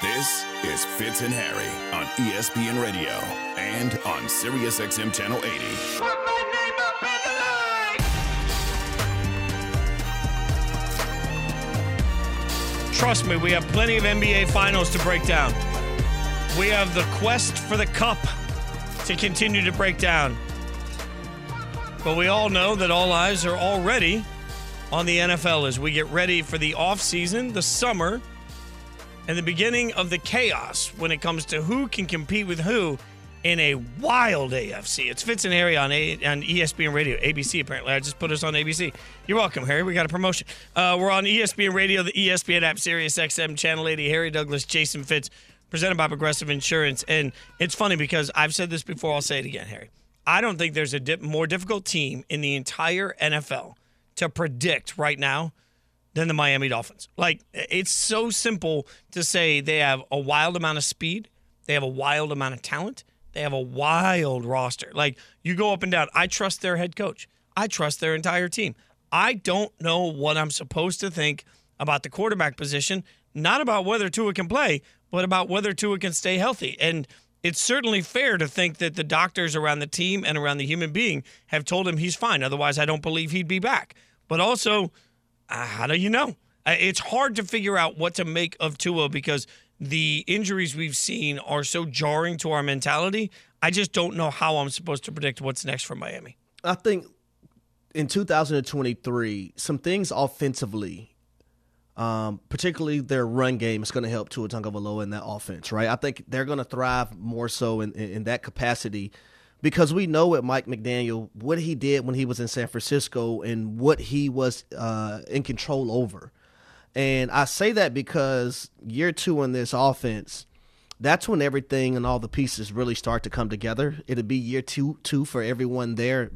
This is Fitz and Harry on ESPN Radio and on SiriusXM Channel 80. Put my name up in the line. Trust me, we have plenty of NBA Finals to break down. We have the quest for the cup to continue to break down. But we all know that all eyes are already on the NFL as we get ready for the offseason, the summer, and the beginning of the chaos when it comes to who can compete with who in a wild AFC. It's Fitz and Harry on ESPN Radio. ABC, apparently. I just put us on ABC. You're welcome, Harry. We got a promotion. We're on ESPN Radio, the ESPN app, SiriusXM Channel 80. Harry Douglas, Jason Fitz, presented by Progressive Insurance. And it's funny because I've said this before. I'll say it again, Harry. I don't think there's a more difficult team in the entire NFL to predict right now than the Miami Dolphins. Like, it's so simple to say they have a wild amount of speed, they have a wild amount of talent, they have a wild roster. Like, you go up and down. I trust their head coach. I trust their entire team. I don't know what I'm supposed to think about the quarterback position, not about whether Tua can play, but about whether Tua can stay healthy. And it's certainly fair to think that the doctors around the team and around the human being have told him he's fine. Otherwise, I don't believe he'd be back. But also, how do you know? It's hard to figure out what to make of Tua because the injuries we've seen are so jarring to our mentality. I just don't know how I'm supposed to predict what's next for Miami. I think in 2023, some things offensively, particularly their run game, is going to help Tua Tagovailoa in that offense, right? I think they're going to thrive more so in that capacity. Because we know with Mike McDaniel, what he did when he was in San Francisco and what he was in control over. And I say that because year two in this offense, that's when everything and all the pieces really start to come together. It'll be year two for everyone there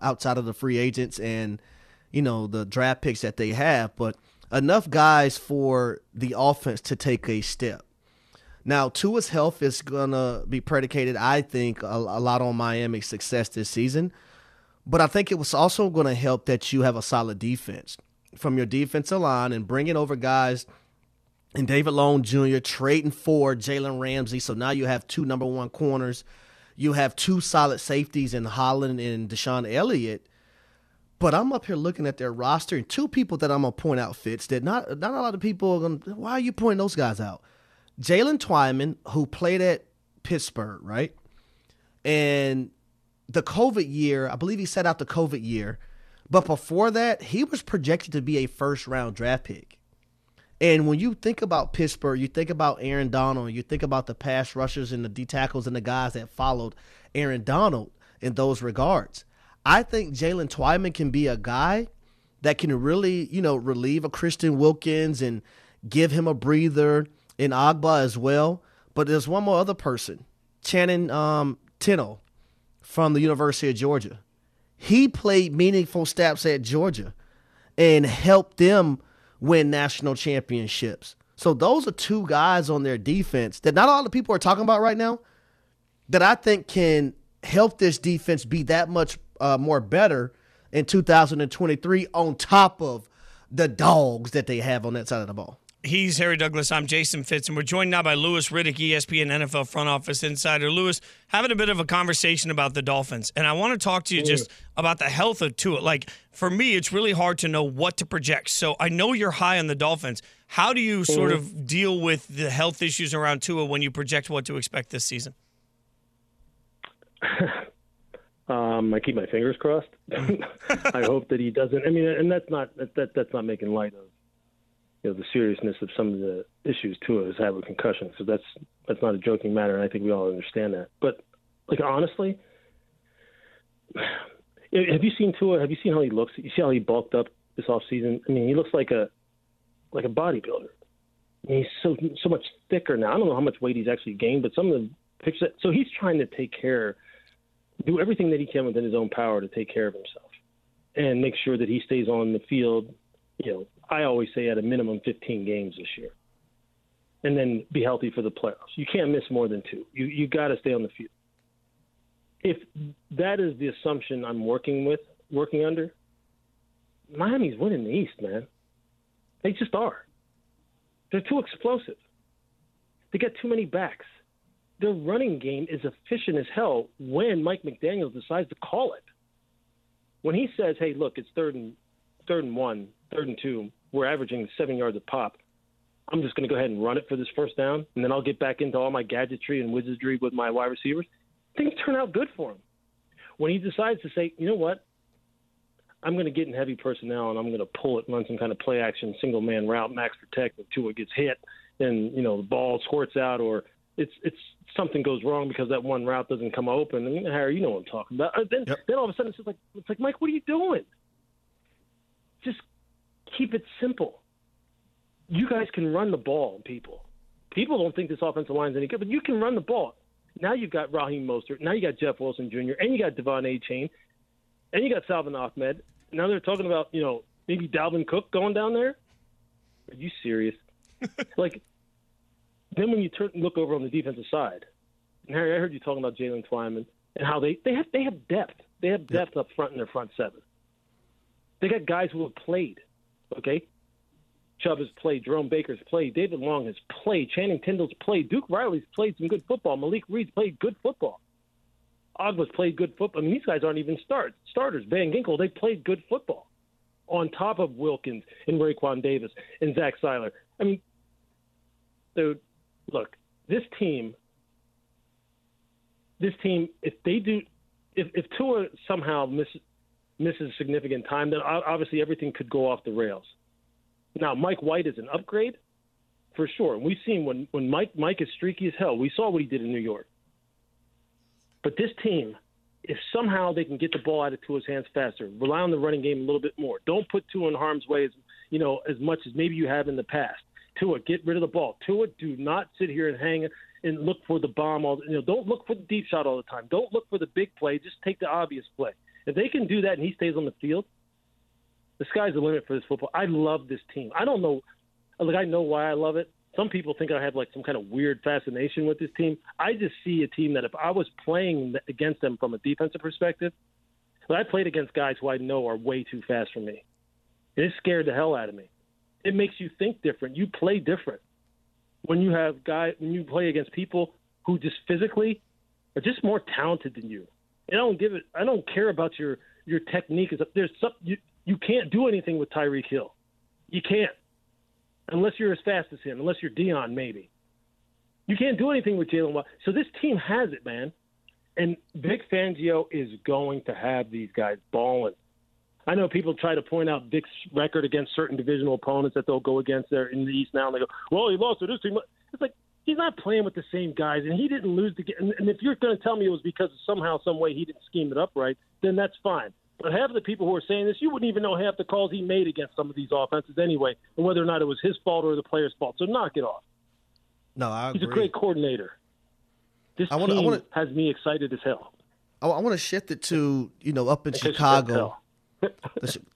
outside of the free agents and, you know, the draft picks that they have. But enough guys for the offense to take a step. Now, Tua's health is going to be predicated, I think, a lot on Miami's success this season. But I think it was also going to help that you have a solid defense from your defensive line and bringing over guys and David Long Jr., trading for Jalen Ramsey. So now you have two number one corners. You have two solid safeties in Holland and Deshaun Elliott. But I'm up here looking at their roster, and two people that I'm going to point out, Fitz, that not a lot of people are going to, why are you pointing those guys out? Jalen Twyman, who played at Pittsburgh, right? And the COVID year, I believe he sat out the COVID year. But before that, he was projected to be a first-round draft pick. And when you think about Pittsburgh, you think about Aaron Donald, you think about the pass rushers and the D tackles and the guys that followed Aaron Donald in those regards. I think Jalen Twyman can be a guy that can really, you know, relieve a Christian Wilkins and give him a breather. In Agba as well, but there's one more other person, Channing Tindall from the University of Georgia. He played meaningful snaps at Georgia and helped them win national championships. So those are two guys on their defense that not a lot of people are talking about right now that I think can help this defense be that much more better in 2023 on top of the dogs that they have on that side of the ball. He's Harry Douglas. I'm Jason Fitz, and we're joined now by Louis Riddick, ESPN NFL front office insider. Louis, having a bit of a conversation about the Dolphins, and I want to talk to you just about the health of Tua. Like, for me, it's really hard to know what to project. So I know you're high on the Dolphins. How do you sort of deal with the health issues around Tua when you project what to expect this season? I keep my fingers crossed. I hope that he doesn't. I mean, and that's not making light of, you know, the seriousness of some of the issues Tua has had with concussion. So that's not a joking matter, and I think we all understand that. But, like, honestly, have you seen Tua? Have you seen how he looks? You see how he bulked up this offseason? I mean, he looks like a bodybuilder. I mean, he's so much thicker now. I don't know how much weight he's actually gained, but some of the pictures. So he's trying to take care, do everything that he can within his own power to take care of himself and make sure that he stays on the field. You know, I always say at a minimum 15 games this year, and then be healthy for the playoffs. You can't miss more than two. You got to stay on the field. If that is the assumption I'm working under, Miami's winning the East, man. They just are. They're too explosive. They got too many backs. Their running game is efficient as hell when Mike McDaniel decides to call it. When he says, hey, look, it's third and one, third and two, we're averaging 7 yards a pop, I'm just going to go ahead and run it for this first down, and then I'll get back into all my gadgetry and wizardry with my wide receivers, things turn out good for him. When he decides to say, you know what, I'm going to get in heavy personnel and I'm going to pull it and run some kind of play action, single man route, max protect, if Tua gets hit, then, you know, the ball squirts out, or it's something goes wrong because that one route doesn't come open. And Harry, you know what I'm talking about. Then all of a sudden it's just like, Mike, what are you doing? Just keep it simple. You guys can run the ball, people. People don't think this offensive line is any good, but you can run the ball. Now you've got Raheem Mostert. Now you got Jeff Wilson Jr. And you got Devontae Chain. And you got Salvin Ahmed. Now they're talking about, you know, maybe Dalvin Cook going down there. Are you serious? Then when you look over on the defensive side, and Harry, I heard you talking about Jalen Twyman and how they have depth. They have depth up front in their front seven. They got guys who have played, okay? Chubb has played. Jerome Baker's played. David Long has played. Channing Tindall's played. Duke Riley's played some good football. Malik Reed's played good football. Ogba's played good football. I mean, these guys aren't even starters. Van Ginkle, they played good football on top of Wilkins and Raekwon Davis and Zach Seiler. I mean, dude, look, this team, if Tua somehow misses significant time, then obviously everything could go off the rails. Now, Mike White is an upgrade for sure. And we've seen when Mike is streaky as hell, we saw what he did in New York. But this team, if somehow they can get the ball out of Tua's hands faster, rely on the running game a little bit more. Don't put Tua in harm's way as much as maybe you have in the past. Tua, get rid of the ball. Tua, do not sit here and hang and look for the bomb. Don't look for the deep shot all the time. Don't look for the big play. Just take the obvious play. If they can do that and he stays on the field, the sky's the limit for this football. I love this team. I don't know. I know why I love it. Some people think I have some kind of weird fascination with this team. I just see a team that if I was playing against them from a defensive perspective, but I played against guys who I know are way too fast for me. And it scared the hell out of me. It makes you think different. You play different when you play against people who just physically are just more talented than you. And I don't care about your technique. There's something you can't do anything with Tyreek Hill. You can't. Unless you're as fast as him, unless you're Deion, maybe. You can't do anything with Jaylen Watson. So this team has it, man. And Vic Fangio is going to have these guys balling. I know people try to point out Vic's record against certain divisional opponents that they'll go against there in the East now, and they go, well, he lost to this team. It's like, he's not playing with the same guys, and he didn't lose the game. And if you're going to tell me it was because somehow, some way he didn't scheme it up right, then that's fine. But half of the people who are saying this, you wouldn't even know half the calls he made against some of these offenses anyway, and whether or not it was his fault or the player's fault. So knock it off. No, I agree. He's a great coordinator. This team has me excited as hell. I want to shift it to, up in Chicago,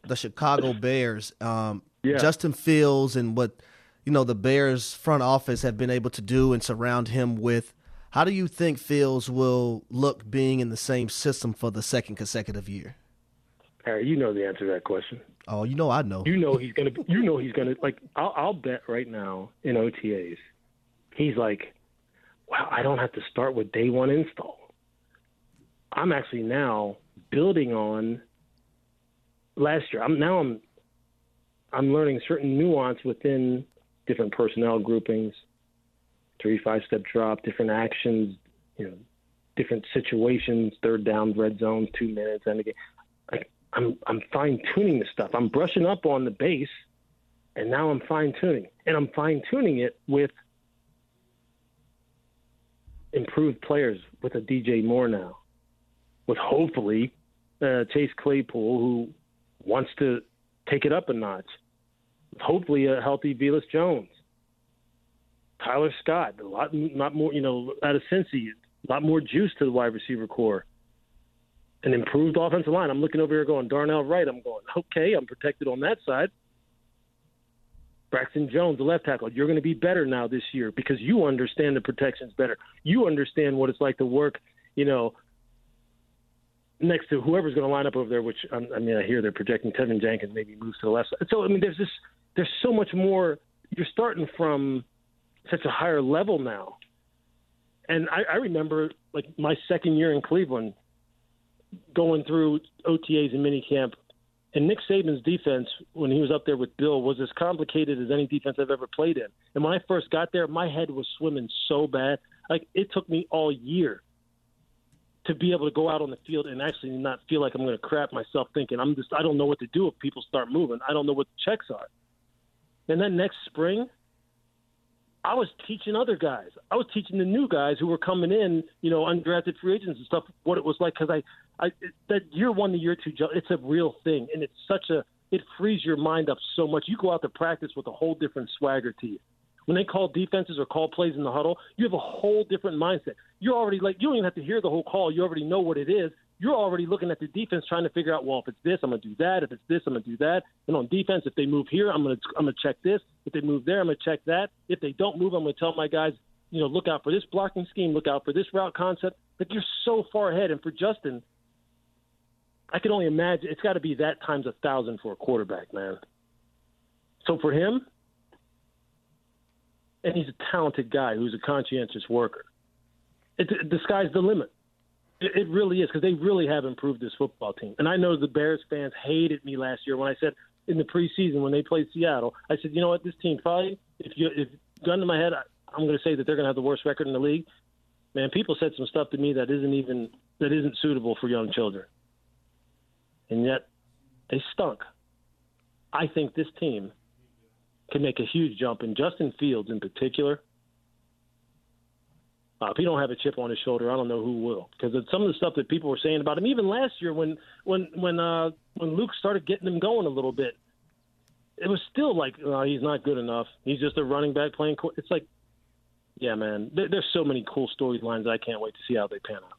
the Chicago Bears. Justin Fields and what, the Bears front office have been able to do and surround him with. How do you think Fields will look being in the same system for the second consecutive year? Harry, you know the answer to that question. Oh, I know. I'll bet right now in OTAs, he's like, wow, I don't have to start with day one install. I'm actually now building on last year. I'm learning certain nuance within different personnel groupings, 3-5-step drop, different actions, different situations, third down, red zone, 2 minutes, end of game. I'm fine-tuning this stuff. I'm brushing up on the base, and now I'm fine-tuning. And I'm fine-tuning it with improved players, with a DJ Moore now, with hopefully Chase Claypool, who wants to take it up a notch, with hopefully a healthy Velus Jones, Tyler Scott, a lot more out of Cincy, a lot more juice to the wide receiver core. An improved offensive line. I'm looking over here going, Darnell Wright. I'm going, okay, I'm protected on that side. Braxton Jones, the left tackle. You're going to be better now this year because you understand the protections better. You understand what it's like to work, next to whoever's going to line up over there, which, I hear they're projecting Tevin Jenkins maybe moves to the left side. So, there's so much more. You're starting from such a higher level now. And I remember, like, my second year in Cleveland, going through OTAs and minicamp, and Nick Saban's defense, when he was up there with Bill, was as complicated as any defense I've ever played in. And when I first got there, my head was swimming so bad. Like, it took me all year to be able to go out on the field and actually not feel like I'm going to crap myself thinking, I don't know what to do if people start moving. I don't know what the checks are. And then next spring, I was teaching other guys. I was teaching the new guys who were coming in, you know, undrafted free agents and stuff, what it was like. Because that year one, the year two, it's a real thing. And it's it frees your mind up so much. You go out to practice with a whole different swagger to you. When they call defenses or call plays in the huddle, you have a whole different mindset. You're already like, you don't even have to hear the whole call. You already know what it is. You're already looking at the defense, trying to figure out, well, if it's this, I'm going to do that. If it's this, I'm going to do that. And on defense, if they move here, I'm going to check this. If they move there, I'm going to check that. If they don't move, I'm going to tell my guys, you know, look out for this blocking scheme, look out for this route concept. But you're so far ahead. And for Justin, I can only imagine it's got to be that times 1,000 for a quarterback, man. So for him, and he's a talented guy who's a conscientious worker, the sky's the limit. It really is, because they really have improved this football team. And I know the Bears fans hated me last year when I said in the preseason when they played Seattle, I said, you know what, this team probably, if gun to my head, I'm going to say that they're going to have the worst record in the league. Man, people said some stuff to me that isn't suitable for young children. And yet they stunk. I think this team can make a huge jump, and Justin Fields in particular. If he don't have a chip on his shoulder, I don't know who will. Because some of the stuff that people were saying about him, even last year when Luke started getting him going a little bit, it was still like, oh, he's not good enough. He's just a running back playing. It's like, yeah, man, there's so many cool storylines. I can't wait to see how they pan out.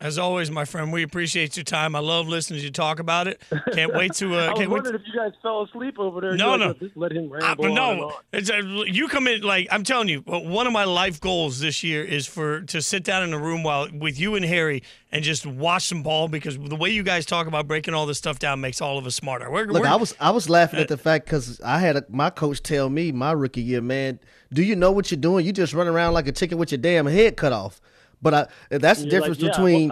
As always, my friend, we appreciate your time. I love listening to you talk about it. Can't wait to. I was wondering if you guys fell asleep over there. No. Just let him ramble on. You come in like I'm telling you. One of my life goals this year is to sit down in a room with you and Harry and just watch some ball, because the way you guys talk about breaking all this stuff down makes all of us smarter. I was laughing at the fact, because I had my coach tell me my rookie year, man, do you know what you're doing? You just run around like a chicken with your damn head cut off. But that's the difference between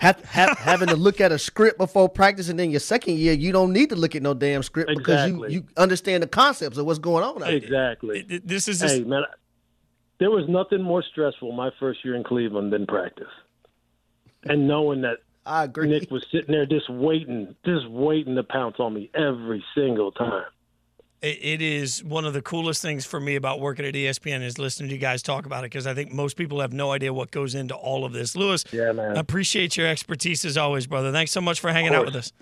having to look at a script before practice, and then your second year, you don't need to look at no damn script, because you understand the concepts of what's going on out there. Exactly. Hey, man, there was nothing more stressful my first year in Cleveland than practice. And knowing that I agree. Nick was sitting there just waiting to pounce on me every single time. It is one of the coolest things for me about working at ESPN is listening to you guys talk about it, because I think most people have no idea what goes into all of this. Louis, yeah, man. I appreciate your expertise as always, brother. Thanks so much for hanging out with us.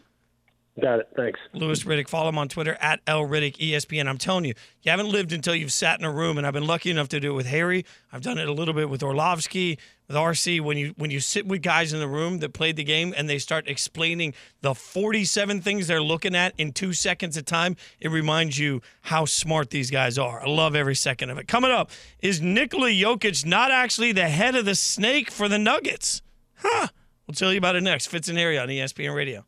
Got it. Thanks. Louis Riddick. Follow him on Twitter at @LRiddickESPN. I'm telling you, you haven't lived until you've sat in a room, and I've been lucky enough to do it with Harry. I've done it a little bit with Orlovsky, with RC. When you sit with guys in the room that played the game and they start explaining the 47 things they're looking at in 2 seconds of time, it reminds you how smart these guys are. I love every second of it. Coming up, is Nikola Jokic not actually the head of the snake for the Nuggets? Huh. We'll tell you about it next. Fitz and Harry on ESPN Radio.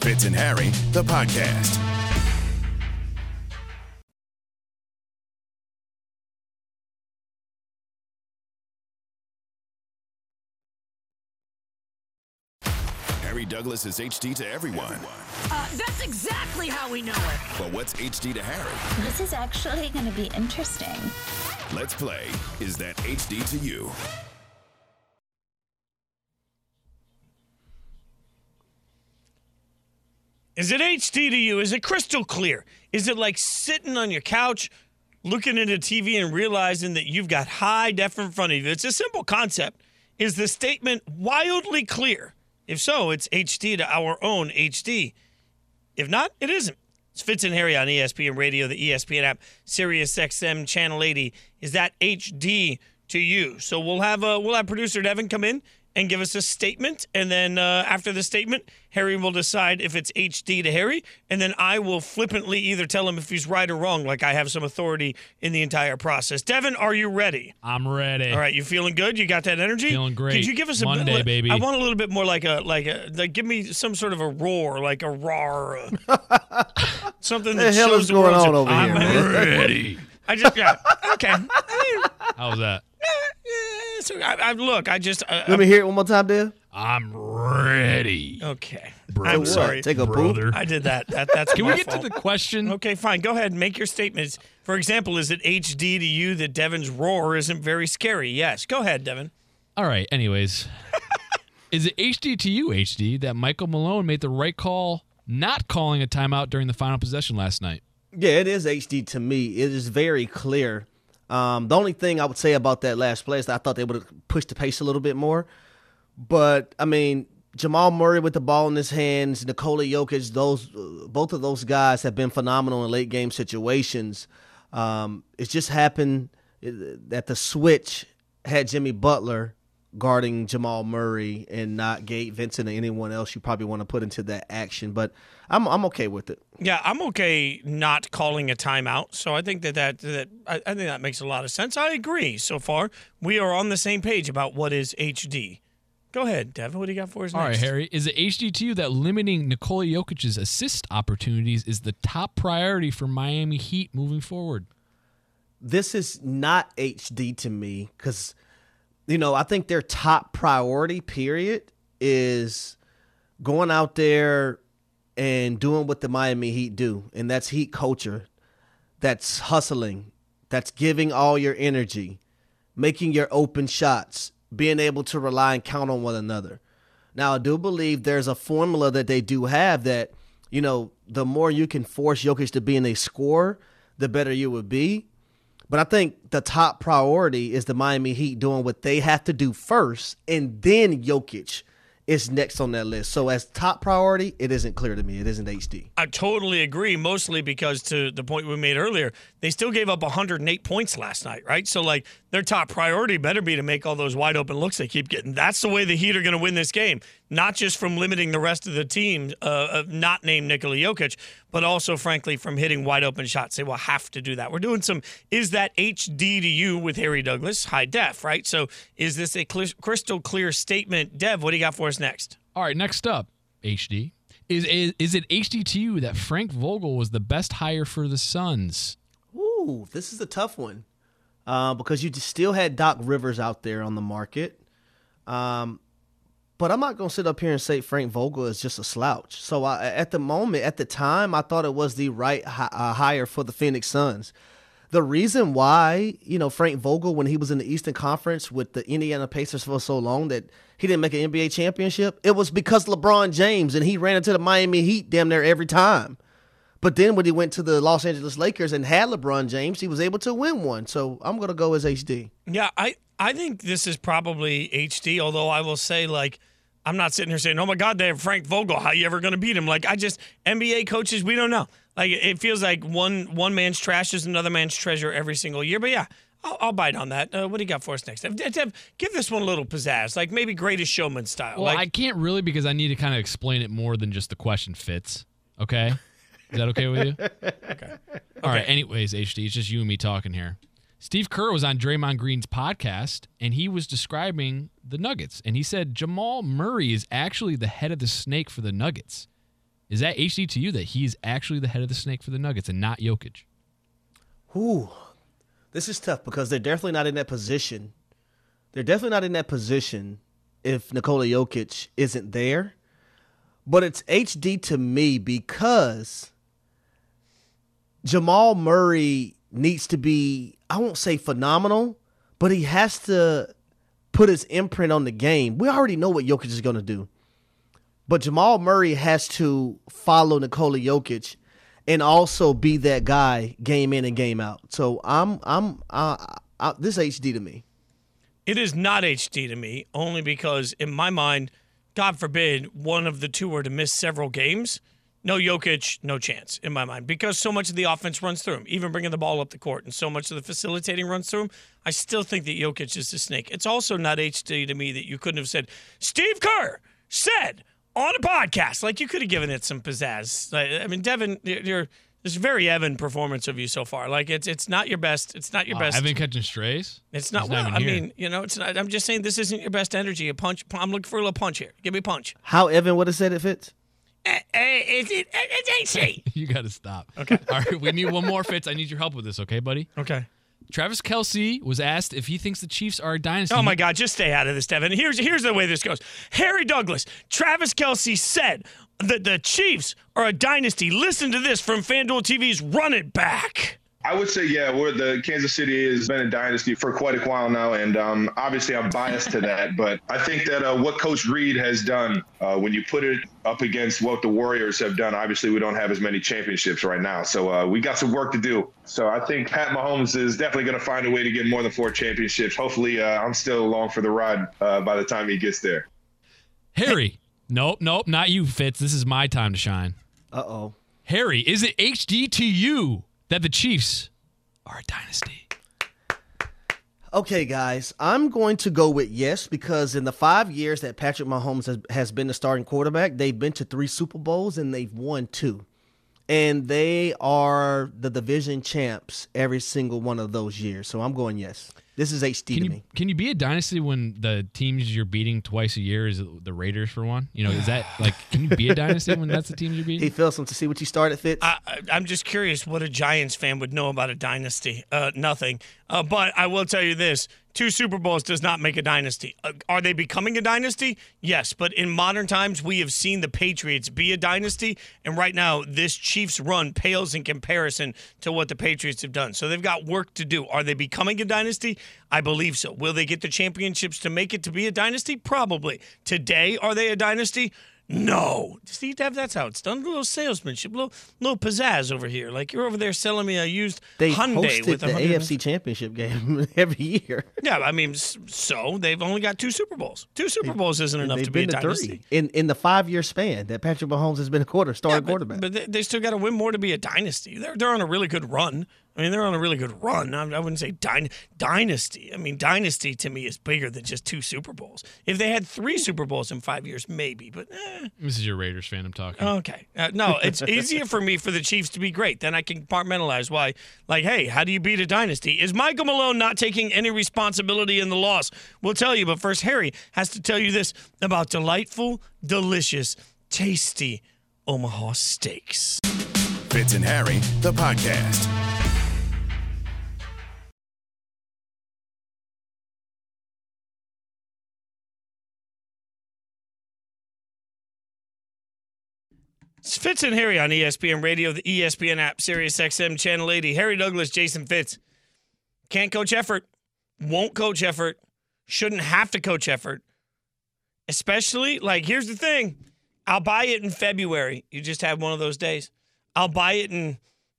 Fitz and Harry, the podcast. Harry Douglas is HD to everyone. That's exactly how we know it. But what's HD to Harry? This is actually going to be interesting. Let's play Is That HD to You? Is it HD to you? Is it crystal clear? Is it like sitting on your couch, looking at a TV and realizing that you've got high def in front of you? It's a simple concept. Is the statement wildly clear? If so, it's HD to our own HD. If not, it isn't. It's Fitz and Harry on ESPN Radio, the ESPN app, Sirius XM Channel 80. Is that HD to you? So we'll have producer Devin come in and give us a statement, and then after the statement, Harry will decide if it's HD to Harry, and then I will flippantly either tell him if he's right or wrong, like I have some authority in the entire process. Devin, are you ready? I'm ready. All right, you feeling good? You got that energy? Feeling great. Could you give us a Monday, baby? I want a little bit more like give me some sort of a roar, like a roar, something that shows the hell is going on over here. I'm ready. I just got okay. How was that? So let me hear it one more time, Dale. I'm ready. Okay. Brother. I'm sorry. Take a brother. Poop. I did that. That's Can we get fault. To the question? Okay, fine. Go ahead and make your statements. For example, is it HD to you that Devin's roar isn't very scary? Yes. Go ahead, Devin. All right. Anyways, is it HD to you, HD, that Michael Malone made the right call not calling a timeout during the final possession last night? Yeah, it is HD to me. It is very clear. The only thing I would say about that last play is that I thought they would have pushed the pace a little bit more. But, I mean, Jamal Murray with the ball in his hands, Nikola Jokic, both of those guys have been phenomenal in late-game situations. It just happened that the switch had Jimmy Butler guarding Jamal Murray and not Gabe Vincent or anyone else you probably want to put into that action. But I'm okay with it. Yeah, I'm okay not calling a timeout. So I think that think that makes a lot of sense. I agree so far. We are on the same page about what is HD. Go ahead, Devin. What do you got for us next? All right, Harry. Is it HDTU that limiting Nikola Jokic's assist opportunities is the top priority for Miami Heat moving forward? This is not HD to me because, you know, I think their top priority, period, is going out there and doing what the Miami Heat do, and that's Heat culture. That's hustling. That's giving all your energy, making your open shots, being able to rely and count on one another. Now, I do believe there's a formula that they do have that, you know, the more you can force Jokic to be in a score, the better you would be. But I think the top priority is the Miami Heat doing what they have to do first, and then Jokic is next on that list. So as top priority, it isn't clear to me. It isn't HD. I totally agree, mostly because to the point we made earlier, they still gave up 108 points last night, right? So, like, their top priority better be to make all those wide-open looks they keep getting. That's the way the Heat are going to win this game, not just from limiting the rest of the team, not named Nikola Jokic, but also, frankly, from hitting wide-open shots. They will have to do that. We're doing some Is That HD to You with Harry Douglas, high def, right? So is this a crystal clear statement? Dev, what do you got for us next? All right, next up, HD. Is it HD to you that Frank Vogel was the best hire for the Suns? Ooh, this is a tough one because you still had Doc Rivers out there on the market. But I'm not going to sit up here and say Frank Vogel is just a slouch. So at the time, I thought it was the right hire for the Phoenix Suns. The reason why, you know, Frank Vogel, when he was in the Eastern Conference with the Indiana Pacers for so long that he didn't make an NBA championship, it was because LeBron James, and he ran into the Miami Heat damn near every time. But then when he went to the Los Angeles Lakers and had LeBron James, he was able to win one. So I'm going to go as HD. Yeah, I think this is probably HD, although I will say, like, I'm not sitting here saying, oh, my God, they have Frank Vogel. How are you ever going to beat him? Like, NBA coaches, we don't know. Like, it feels like one man's trash is another man's treasure every single year. But, yeah, I'll bite on that. What do you got for us next? Dev, give this one a little pizzazz, like maybe Greatest Showman style. Well, like, I can't really because I need to kind of explain it more than just the question fits. Okay? Is that okay with you? Okay. All right. Anyways, HD, it's just you and me talking here. Steve Kerr was on Draymond Green's podcast, and he was describing the Nuggets. And he said Jamal Murray is actually the head of the snake for the Nuggets. Is that HD to you that he's actually the head of the snake for the Nuggets and not Jokic? Ooh, this is tough because they're definitely not in that position. They're definitely not in that position if Nikola Jokic isn't there. But it's HD to me because Jamal Murray needs to be, I won't say phenomenal, but he has to put his imprint on the game. We already know what Jokic is going to do. But Jamal Murray has to follow Nikola Jokic and also be that guy game in and game out. So this is HD to me. It is not HD to me, only because in my mind, God forbid, one of the two were to miss several games. No Jokic, no chance in my mind because so much of the offense runs through him, even bringing the ball up the court, and so much of the facilitating runs through him. I still think that Jokic is the snake. It's also not HD to me that you couldn't have said, Steve Kerr said on a podcast. Like, you could have given it some pizzazz. I mean, Devin, this is very Evan performance of you so far. Like, it's not your best. It's not your best. Evan catching strays? It's not. Well, I mean, you know, it's not. I'm just saying this isn't your best energy. A punch. I'm looking for a little punch here. Give me a punch. How Evan would have said it fits? It's AC. You got to stop. Okay. All right, we need one more, Fitz. I need your help with this, okay, buddy? Okay. Travis Kelce was asked if he thinks the Chiefs are a dynasty. Oh, my God. Just stay out of this, Devin. Here's the way this goes. Harry Douglas, Travis Kelce said that the Chiefs are a dynasty. Listen to this from FanDuel TV's Run It Back. I would say, yeah, the Kansas City has been a dynasty for quite a while now, and obviously I'm biased to that, but I think that what Coach Reed has done, when you put it up against what the Warriors have done, obviously we don't have as many championships right now, so we got some work to do. So I think Pat Mahomes is definitely going to find a way to get more than 4 championships. Hopefully I'm still along for the ride by the time he gets there. Harry. Nope, not you, Fitz. This is my time to shine. Uh-oh. Harry, is it HD to you that the Chiefs are a dynasty? Okay, guys, I'm going to go with yes, because in the 5 years that Patrick Mahomes has been the starting quarterback, they've been to 3 Super Bowls and they've won 2. And they are the division champs every single one of those years. So I'm going yes. This is HD to me. Can you be a dynasty when the teams you're beating twice a year is the Raiders for one? You know, is that like, can you be a dynasty when that's the teams you're beating? He feels them to see what you started, Fitz. I'm just curious what a Giants fan would know about a dynasty. Nothing. But I will tell you this. 2 Super Bowls does not make a dynasty. Are they becoming a dynasty? Yes, but in modern times, we have seen the Patriots be a dynasty, and right now, this Chiefs run pales in comparison to what the Patriots have done. So they've got work to do. Are they becoming a dynasty? I believe so. Will they get the championships to make it to be a dynasty? Probably. Today, are they a dynasty? No. See, Dev, that's how it's done. A little salesmanship, a little pizzazz over here. Like, you're over there selling me a used Hyundai with a Hyundai. They hosted the AFC Championship game every year. Yeah, I mean, so they've only got 2 Super Bowls. 2 Super Bowls isn't enough to be a dynasty. In the 5-year span that Patrick Mahomes has been a starting quarterback. But they still got to win more to be a dynasty. They're on a really good run. I mean, they're on a really good run. I wouldn't say dynasty. I mean, dynasty to me is bigger than just 2 Super Bowls. If they had 3 Super Bowls in 5 years, maybe. But this is your Raiders fan I'm talking. Okay. No, it's easier for me for the Chiefs to be great. Then I can compartmentalize why. Like, hey, how do you beat a dynasty? Is Michael Malone not taking any responsibility in the loss? We'll tell you. But first, Harry has to tell you this about delightful, delicious, tasty Omaha steaks. Fitz and Harry, the podcast. It's Fitz and Harry on ESPN Radio, the ESPN app, Sirius XM, Channel 80. Harry Douglas, Jason Fitz. Can't coach effort. Won't coach effort. Shouldn't have to coach effort. Especially, like, here's the thing. I'll buy it in February. You just have one of those days. I'll buy it in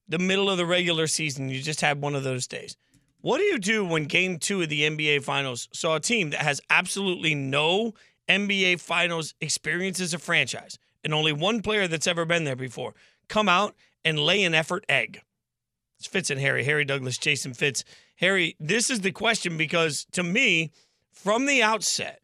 the middle of the regular season. You just have one of those days. What do you do when Game 2 of the NBA Finals saw a team that has absolutely no NBA Finals experience as a franchise, and only one player that's ever been there before, come out and lay an effort egg? It's Fitz and Harry. Harry Douglas, Jason Fitz. Harry, this is the question, because to me, from the outset,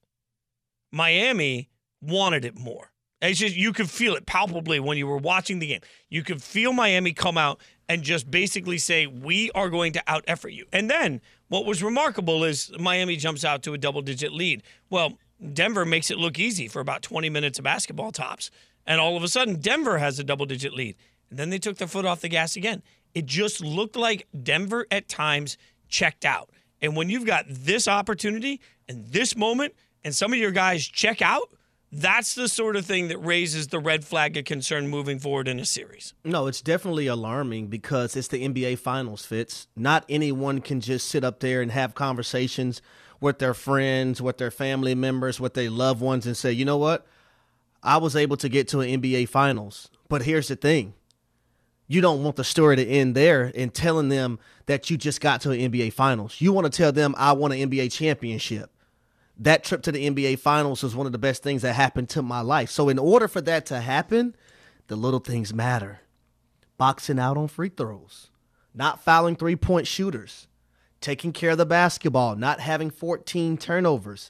Miami wanted it more. It's just, you could feel it palpably when you were watching the game. You could feel Miami come out and just basically say, we are going to out-effort you. And then what was remarkable is Miami jumps out to a double-digit lead. Well, Denver makes it look easy for about 20 minutes of basketball tops. And all of a sudden, Denver has a double-digit lead. And then they took their foot off the gas again. It just looked like Denver at times checked out. And when you've got this opportunity and this moment and some of your guys check out, that's the sort of thing that raises the red flag of concern moving forward in a series. No, it's definitely alarming because it's the NBA Finals, Fitz. Not anyone can just sit up there and have conversations with their friends, with their family members, with their loved ones and say, you know what? I was able to get to an NBA Finals, but here's the thing. You don't want the story to end there in telling them that you just got to an NBA Finals. You want to tell them, I won an NBA championship. That trip to the NBA Finals was one of the best things that happened to my life. So in order for that to happen, the little things matter. Boxing out on free throws, not fouling three-point shooters, taking care of the basketball, not having 14 turnovers,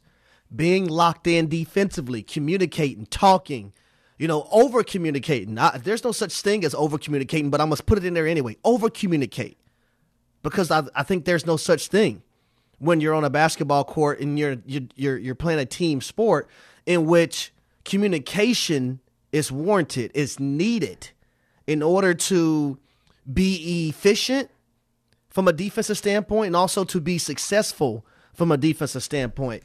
being locked in defensively, communicating, talking, over-communicating. There's no such thing as over-communicating, but I must put it in there anyway. Over-communicate, because I think there's no such thing when you're on a basketball court and you're playing a team sport in which communication It's warranted. It's needed in order to be efficient from a defensive standpoint and also to be successful from a defensive standpoint.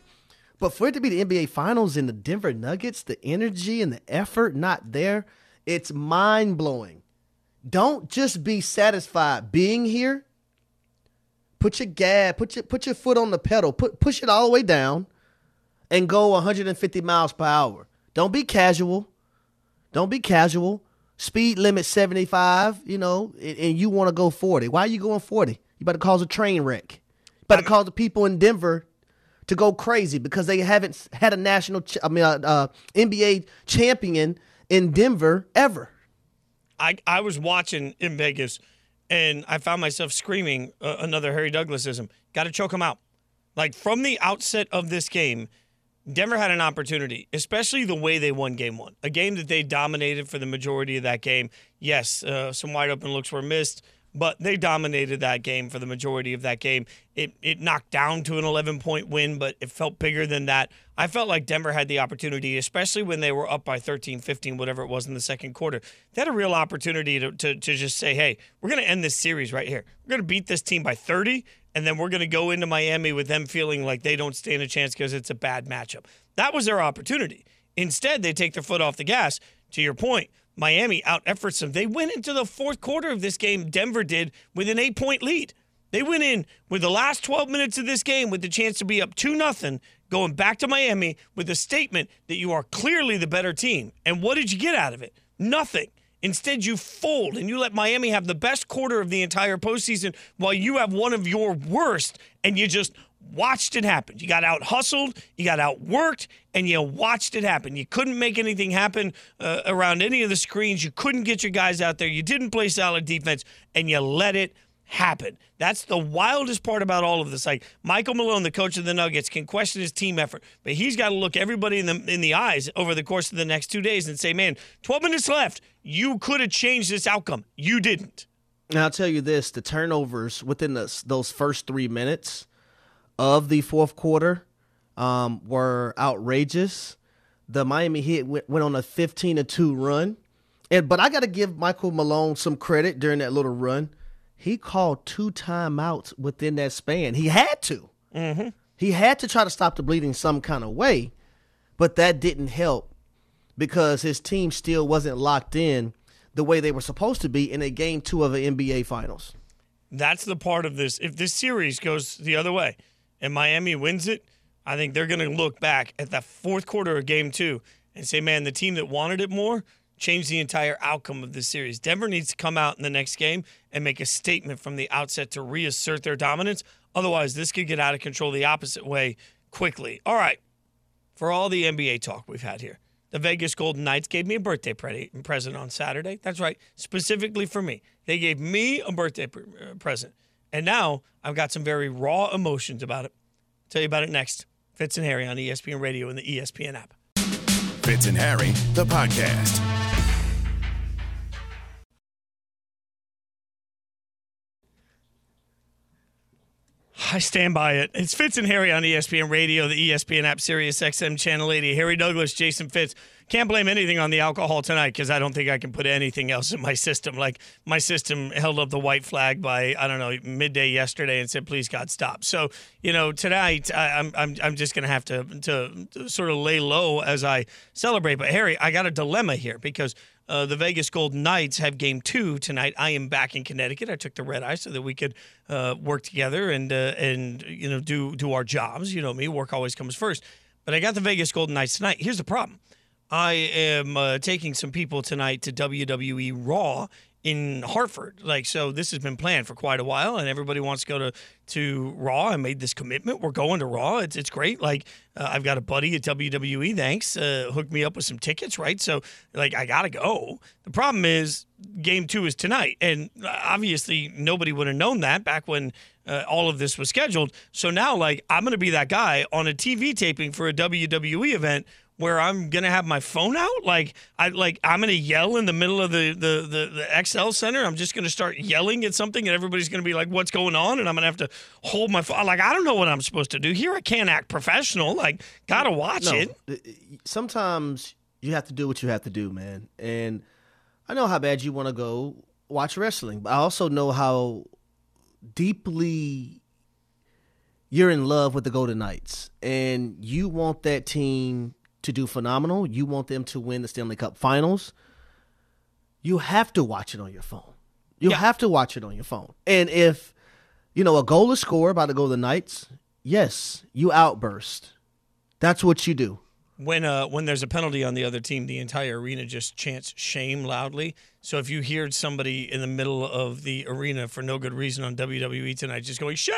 But for it to be the NBA Finals and the Denver Nuggets, the energy and the effort not there, it's mind-blowing. Don't just be satisfied being here. Put your gas, put your foot on the pedal, push it all the way down and go 150 miles per hour. Don't be casual. Don't be casual. Speed limit 75, you know, and you want to go 40. Why are you going 40? You better cause a train wreck. You better cause the people in Denver to go crazy because they haven't had a NBA champion in Denver ever. I was watching in Vegas, and I found myself screaming another Harry Douglasism. Got to choke him out. Like, from the outset of this game, Denver had an opportunity, especially the way they won Game 1, a game that they dominated for the majority of that game. Yes, some wide-open looks were missed, but they dominated that game for the majority of that game. It knocked down to an 11-point win, but it felt bigger than that. I felt like Denver had the opportunity, especially when they were up by 13, 15, whatever it was in the second quarter. They had a real opportunity to just say, hey, we're going to end this series right here. We're going to beat this team by 30, and then we're going to go into Miami with them feeling like they don't stand a chance because it's a bad matchup. That was their opportunity. Instead, they take their foot off the gas. To your point, Miami out-efforts them. They went into the fourth quarter of this game, Denver did, with an 8-point lead. They went in with the last 12 minutes of this game with the chance to be up 2-0, going back to Miami with a statement that you are clearly the better team. And what did you get out of it? Nothing. Instead, you fold, and you let Miami have the best quarter of the entire postseason while you have one of your worst, and you just watched it happen. You got out-hustled, you got out-worked, and you watched it happen. You couldn't make anything happen around any of the screens. You couldn't get your guys out there. You didn't play solid defense, and you let it happen. That's the wildest part about all of this. Like, Michael Malone, the coach of the Nuggets, can question his team effort, but he's got to look everybody in the eyes over the course of the next 2 days and say, man, 12 minutes left. You could have changed this outcome. You didn't. Now, I'll tell you this, the turnovers within those first 3 minutes of the fourth quarter were outrageous. The Miami Heat went on a 15-2 run. But I got to give Michael Malone some credit during that little run. He called 2 timeouts within that span. He had to. Mm-hmm. He had to try to stop the bleeding some kind of way, but that didn't help because his team still wasn't locked in the way they were supposed to be in a game 2 of the NBA Finals. That's the part of this. If this series goes the other way and Miami wins it, I think they're going to look back at the fourth quarter of game 2 and say, man, the team that wanted it more change the entire outcome of this series. Denver needs to come out in the next game and make a statement from the outset to reassert their dominance. Otherwise, this could get out of control the opposite way quickly. All right, for all the NBA talk we've had here, the Vegas Golden Knights gave me a birthday present on Saturday. That's right, specifically for me. They gave me a birthday present. And now I've got some very raw emotions about it. I'll tell you about it next. Fitz and Harry on ESPN Radio and the ESPN app. Fitz and Harry, the podcast. I stand by it. It's Fitz and Harry on ESPN Radio, the ESPN app, Sirius XM Channel 80. Harry Douglas, Jason Fitz. Can't blame anything on the alcohol tonight because I don't think I can put anything else in my system. Like, my system held up the white flag by, I don't know, midday yesterday and said, please, God, stop. So, you know, tonight I'm just going to have to sort of lay low as I celebrate. But, Harry, I got a dilemma here because the Vegas Golden Knights have game 2 tonight. I am back in Connecticut. I took the red eye so that we could work together and you know, do our jobs. You know me, work always comes first. But I got the Vegas Golden Knights tonight. Here's the problem. I am taking some people tonight to WWE Raw in Hartford. Like, so this has been planned for quite a while, and everybody wants to go to Raw. I made this commitment. We're going to Raw. It's great. Like, I've got a buddy at WWE, thanks, hooked me up with some tickets, right? So, like, I got to go. The problem is game 2 is tonight, and obviously nobody would have known that back when all of this was scheduled. So now, like, I'm going to be that guy on a TV taping for a WWE event where I'm going to have my phone out. Like, I'm going to yell in the middle of the XL Center. I'm just going to start yelling at something, and everybody's going to be like, what's going on? And I'm going to have to hold my phone. Like, I don't know what I'm supposed to do here. I can't act professional. Like, got to watch it. Sometimes You have to do what you have to do, man. And I know how bad you want to go watch wrestling, but I also know how deeply you're in love with the Golden Knights, and you want that team to do phenomenal. You want them to win the Stanley Cup Finals. You have to watch it on your phone. You have to watch it on your phone. And if, you know, a goal is scored by the Golden Knights, yes, you outburst. That's what you do. When there's a penalty on the other team, the entire arena just chants shame loudly. So if you heard somebody in the middle of the arena for no good reason on WWE tonight just going, shame,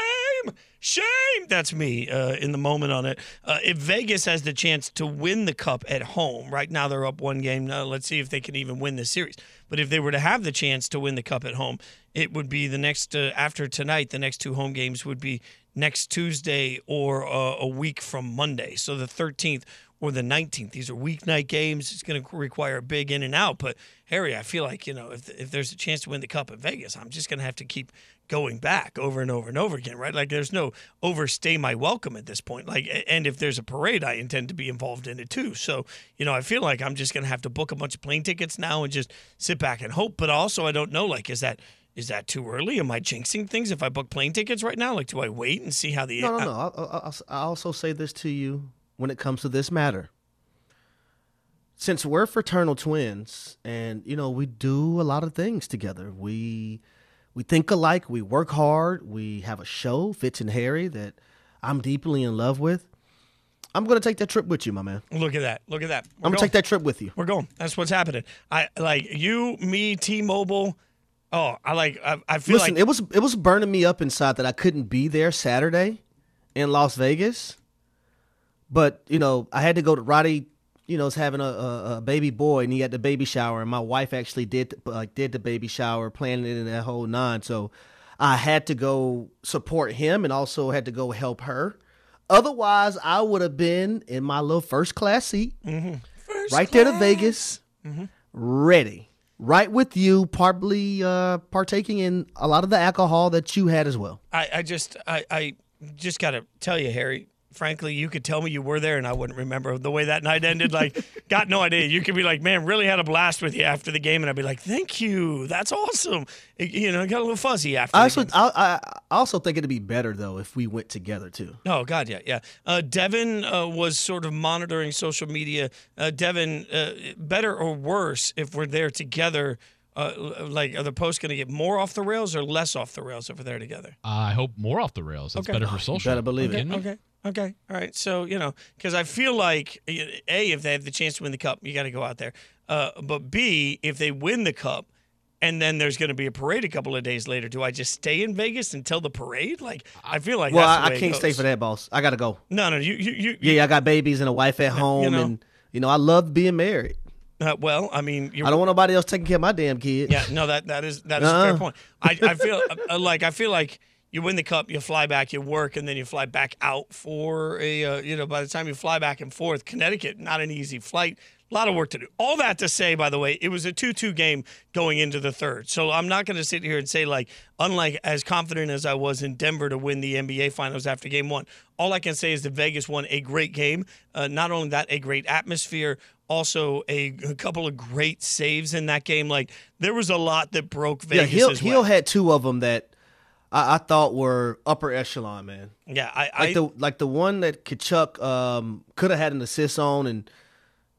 shame, that's me in the moment on it. If Vegas has the chance to win the Cup at home, right now they're up one game. Now let's see if they can even win this series. But if they were to have the chance to win the Cup at home, it would be the next, after tonight, the next two home games would be next Tuesday or a week from Monday. So the 13th. Or the 19th. These are weeknight games. It's going to require a big in and out. But, Harry, I feel like, you know, if there's a chance to win the Cup at Vegas, I'm just going to have to keep going back over and over and over again, right? Like, there's no overstay my welcome at this point. Like, and if there's a parade, I intend to be involved in it too. So, you know, I feel like I'm just going to have to book a bunch of plane tickets now and just sit back and hope. But also, I don't know, like, is that too early? Am I jinxing things if I book plane tickets right now? Like, do I wait and see how the... No. I also say this to you. When it comes to this matter, since we're fraternal twins and, you know, we do a lot of things together, we think alike, we work hard, we have a show, Fitz and Harry, that I'm deeply in love with. I'm going to take that trip with you, my man. Look at that. Look at that. I'm going to take that trip with you. We're going. That's what's happening. I like you, me, T-Mobile. Oh, I feel like. Listen, it was burning me up inside that I couldn't be there Saturday in Las Vegas. But, you know, I had to go to Roddy, you know, is having a baby boy, and he had the baby shower, and my wife actually did the baby shower, planning it and that whole nine. So I had to go support him and also had to go help her. Otherwise, I would have been in my little first class seat, there to Vegas, ready, right with you, probably partaking in a lot of the alcohol that you had as well. I just got to tell you, Harry. Frankly, you could tell me you were there and I wouldn't remember the way that night ended. Like, got no idea. You could be like, man, really had a blast with you after the game. And I'd be like, thank you. That's awesome. You know, it got a little fuzzy after the game. I also think it'd be better, though, if we went together, too. Oh, God, yeah. Devin was sort of monitoring social media. Devin, better or worse if we're there together? Are the posts going to get more off the rails or less off the rails if we're there together? I hope more off the rails. It's better for social. You better believe it. Okay. All right. So, you know, because I feel like, A, if they have the chance to win the Cup, you got to go out there. But B, if they win the Cup and then there's going to be a parade a couple of days later, do I just stay in Vegas until the parade? Like, I feel like that's the way it goes. Well, I can't stay for that, boss. I got to go. No. I got babies and a wife at home. You know, and, you know, I love being married. I don't want nobody else taking care of my damn kids. Yeah, no, that is a fair point. I feel like you win the Cup, you fly back, you work, and then you fly back out for a by the time you fly back and forth, Connecticut, not an easy flight. A lot of work to do. All that to say, by the way, it was a 2-2 game going into the third. So I'm not going to sit here and say, as confident as I was in Denver to win the NBA Finals after game one. All I can say is that Vegas won a great game. Not only that, a great atmosphere, also a couple of great saves in that game. Like, there was a lot that broke Vegas as well. Hill had two of them that I thought were upper echelon, man. Yeah. The one that Kachuk could have had an assist on, and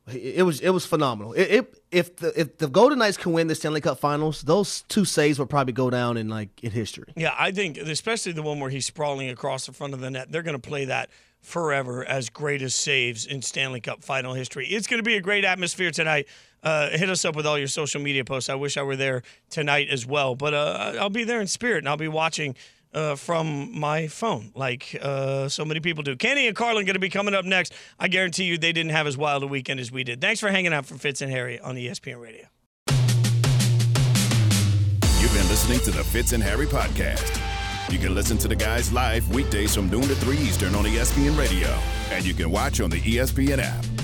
It was phenomenal. If the Golden Knights can win the Stanley Cup Finals, those two saves will probably go down in history. Yeah, I think especially the one where he's sprawling across the front of the net, they're going to play that forever as greatest saves in Stanley Cup Final history. It's going to be a great atmosphere tonight. Hit us up with all your social media posts. I wish I were there tonight as well, but I'll be there in spirit and I'll be watching from my phone, so many people do. Kenny and Carlin going to be coming up next. I guarantee you they didn't have as wild a weekend as we did. Thanks for hanging out for Fitz and Harry on ESPN Radio. You've been listening to the Fitz and Harry podcast. You can listen to the guys live weekdays from noon to 3 Eastern on ESPN Radio, and you can watch on the ESPN app.